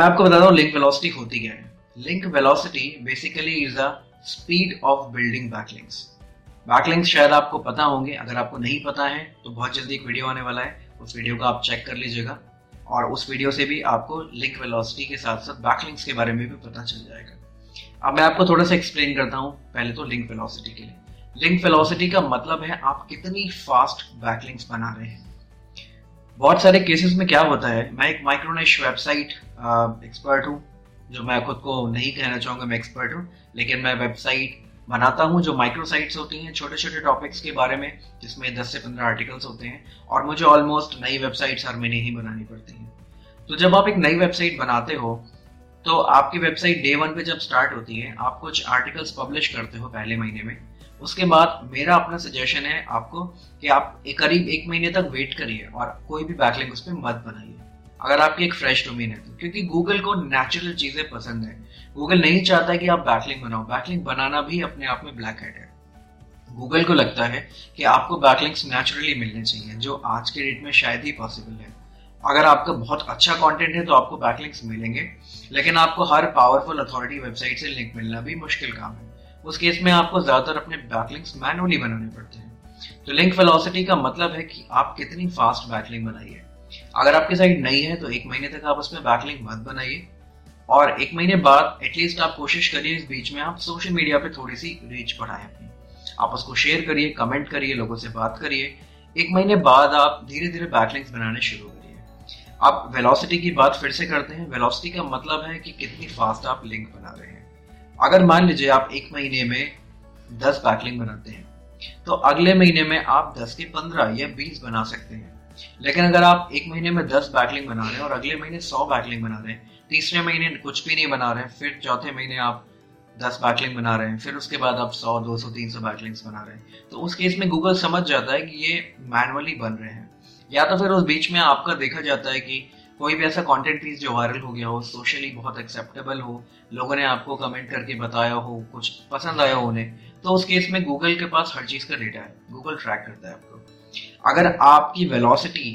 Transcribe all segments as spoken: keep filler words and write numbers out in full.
मैं आपको बताता हूँ लिंक वेलोसिटी होती क्या है। Link velocity basically is a speed of building backlinks. Backlinks शायद आपको पता होंगे, अगर आपको नहीं पता है तो बहुत जल्दी एक वीडियो आने वाला है, उस वीडियो को आप चेक कर लीजिएगा और उस वीडियो से भी आपको लिंक वेलोसिटी के साथ साथ बैकलिंक्स के बारे में भी पता चल जाएगा। अब मैं आपको थोड़ा सा एक्सप्लेन करता हूँ पहले तो लिंक वेलोसिटी के लिए। लिंक वेलोसिटी का मतलब है आप कितनी फास्ट बैकलिंक्स बना रहे हैं। बहुत सारे केसेस में क्या होता है, मैं एक माइक्रोनिश वेबसाइट एक्सपर्ट हूँ, जो मैं खुद को नहीं कहना चाहूँगा मैं एक्सपर्ट हूँ, लेकिन मैं वेबसाइट बनाता हूँ जो माइक्रोसाइट्स होती हैं छोटे छोटे टॉपिक्स के बारे में, जिसमें दस से पंद्रह आर्टिकल्स होते हैं और मुझे ऑलमोस्ट नई वेबसाइट्स हर महीने ही बनानी पड़ती हैं। तो जब आप एक नई वेबसाइट बनाते हो तो आपकी वेबसाइट डे वन पे जब स्टार्ट होती है आप कुछ आर्टिकल्स पब्लिश करते हो पहले महीने में। उसके बाद मेरा अपना सजेशन है आपको कि आप एक करीब एक महीने तक वेट करिए और कोई भी बैकलिंक उस पर मत बनाइए अगर आपकी एक फ्रेश डोमेन है तो, क्योंकि गूगल को नेचुरल चीजें पसंद है। गूगल नहीं चाहता कि आप बैकलिंक बनाओ, बैकलिंक बनाना भी अपने आप में ब्लैक हैट है। गूगल को लगता है कि आपको बैकलिंक्स नेचुरली मिलने चाहिए, जो आज के डेट में शायद ही पॉसिबल है। अगर आपका बहुत अच्छा कंटेंट है तो आपको बैकलिंक्स मिलेंगे, लेकिन आपको हर पावरफुल अथॉरिटी वेबसाइट से लिंक मिलना भी मुश्किल काम है। उस केस में आपको ज्यादातर अपने बैकलिंक्स मैनुअली बनाने पड़ते हैं। तो लिंक वेलोसिटी का मतलब है कि आप कितनी फास्ट बैकलिंक बनाइए। अगर आपकी साइट नई है तो एक महीने तक आप उसमें बैकलिंक मत बनाइए और एक महीने बाद एटलीस्ट आप कोशिश करिए इस बीच में आप सोशल मीडिया पे थोड़ी सी रीच बढ़ाएं अपनी। आप उसको शेयर करिए, कमेंट करिए, लोगों से बात करिए। एक महीने बाद आप धीरे धीरे बैकलिंक्स बनाने शुरू करिए। आप वेलोसिटी की बात फिर से करते हैं। वेलोसिटी का मतलब है कि कितनी फास्ट आप लिंक बना रहे हैं। अगर मान लीजिए आप एक महीने में दस बैकलिंक बनाते हैं तो अगले महीने में आप दस के पंद्रह या बीस बना सकते हैं। लेकिन अगर आप एक महीने में दस बैकलिंक बना रहे हैं और अगले महीने सौ बैकलिंक बना रहे हैं, तीसरे महीने कुछ भी नहीं बना रहे हैं, फिर चौथे महीने आप दस बैकलिंक बना रहे हैं, फिर उसके बाद आप सौ, दो सौ, तीन सौ बैकलिंक्स बना रहे हैं, तो उस केस में गूगल समझ जाता है कि ये मैनुअली बन रहे हैं। या तो फिर उस बीच में आपका देखा जाता है कि कोई भी ऐसा कॉन्टेंट पीस जो वायरल हो गया हो, सोशली बहुत एक्सेप्टेबल हो, लोगों ने आपको कमेंट करके बताया हो, कुछ पसंद आया हो उन्हें, तो उस केस में गूगल के पास हर चीज़ का डेटा है, गूगल ट्रैक करता है आपको। अगर आपकी वेलोसिटी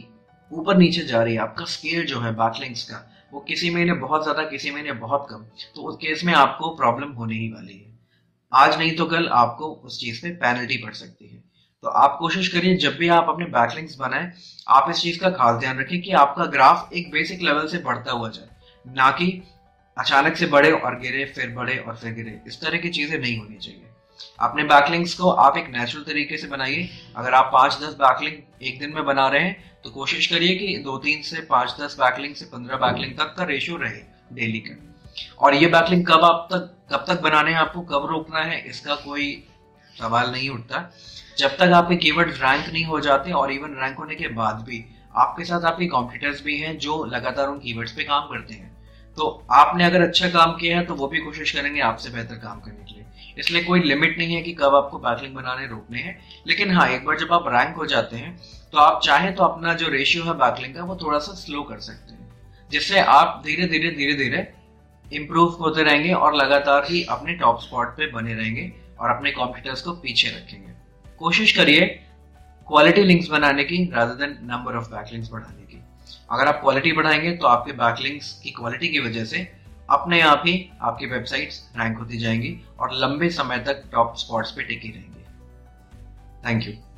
ऊपर नीचे जा रही है, आपका स्केल जो है बैकलिंक्स का वो किसी महीने बहुत ज़्यादा किसी महीने बहुत कम, तो उस केस में आपको प्रॉब्लम होने ही वाली है। आज नहीं तो कल आपको उस चीज़ पे पेनल्टी पड़ सकती है। तो आप कोशिश करिए जब भी आप अपने बैकलिंक्स बनाएं आप इस चीज़ का खास ध्यान रखें कि आपका ग्राफ एक बेसिक लेवल से बढ़ता हुआ जाए, ना कि अचानक से बढ़े और गिरे फिर बढ़े और फिर गिरे। इस तरह की चीज़ें नहीं होनी चाहिए। अपने बैकलिंक्स को आप एक नेचुरल तरीके से बनाइए। अगर आप पाँच दस बैकलिंक एक दिन में बना रहे हैं तो कोशिश करिए कि दो तीन से पाँच दस बैकलिंक से पंद्रह बैकलिंक तक का रेशियो रहे डेली का। और ये बैकलिंक कब आप तक कब तक बनाने हैं, आपको कब रोकना है, इसका कोई सवाल नहीं उठता। जब तक आपके कीवर्ड्स रैंक नहीं हो जाते और इवन रैंक होने के बाद भी आपके साथ आपके कॉम्पिटिटर्स भी हैं जो लगातार उन कीवर्ड्स पे काम करते हैं, तो आपने अगर अच्छा काम किया है तो वो भी कोशिश करेंगे आपसे बेहतर काम करने के लिए। इसलिए कोई लिमिट नहीं है कि कब आपको बैकलिंक बनाने रोकने हैं। लेकिन हाँ, एक बार जब आप रैंक हो जाते हैं तो आप चाहें तो अपना जो रेशियो है बैकलिंक का वो थोड़ा सा स्लो कर सकते हैं, जिससे आप धीरे धीरे धीरे धीरे इम्प्रूव होते रहेंगे और लगातार ही अपने टॉप स्पॉट पर बने रहेंगे और अपने कॉम्पिटिटर्स को पीछे रखेंगे। कोशिश करिए क्वालिटी लिंक्स बनाने की rather than number of backlinks बढ़ाने की। अगर आप क्वालिटी बढ़ाएंगे तो आपके बैकलिंक्स की क्वालिटी की वजह से अपने आप ही आपकी वेबसाइट्स रैंक होती जाएंगी और लंबे समय तक टॉप स्पॉट्स पे टिकी रहेंगी। Thank you.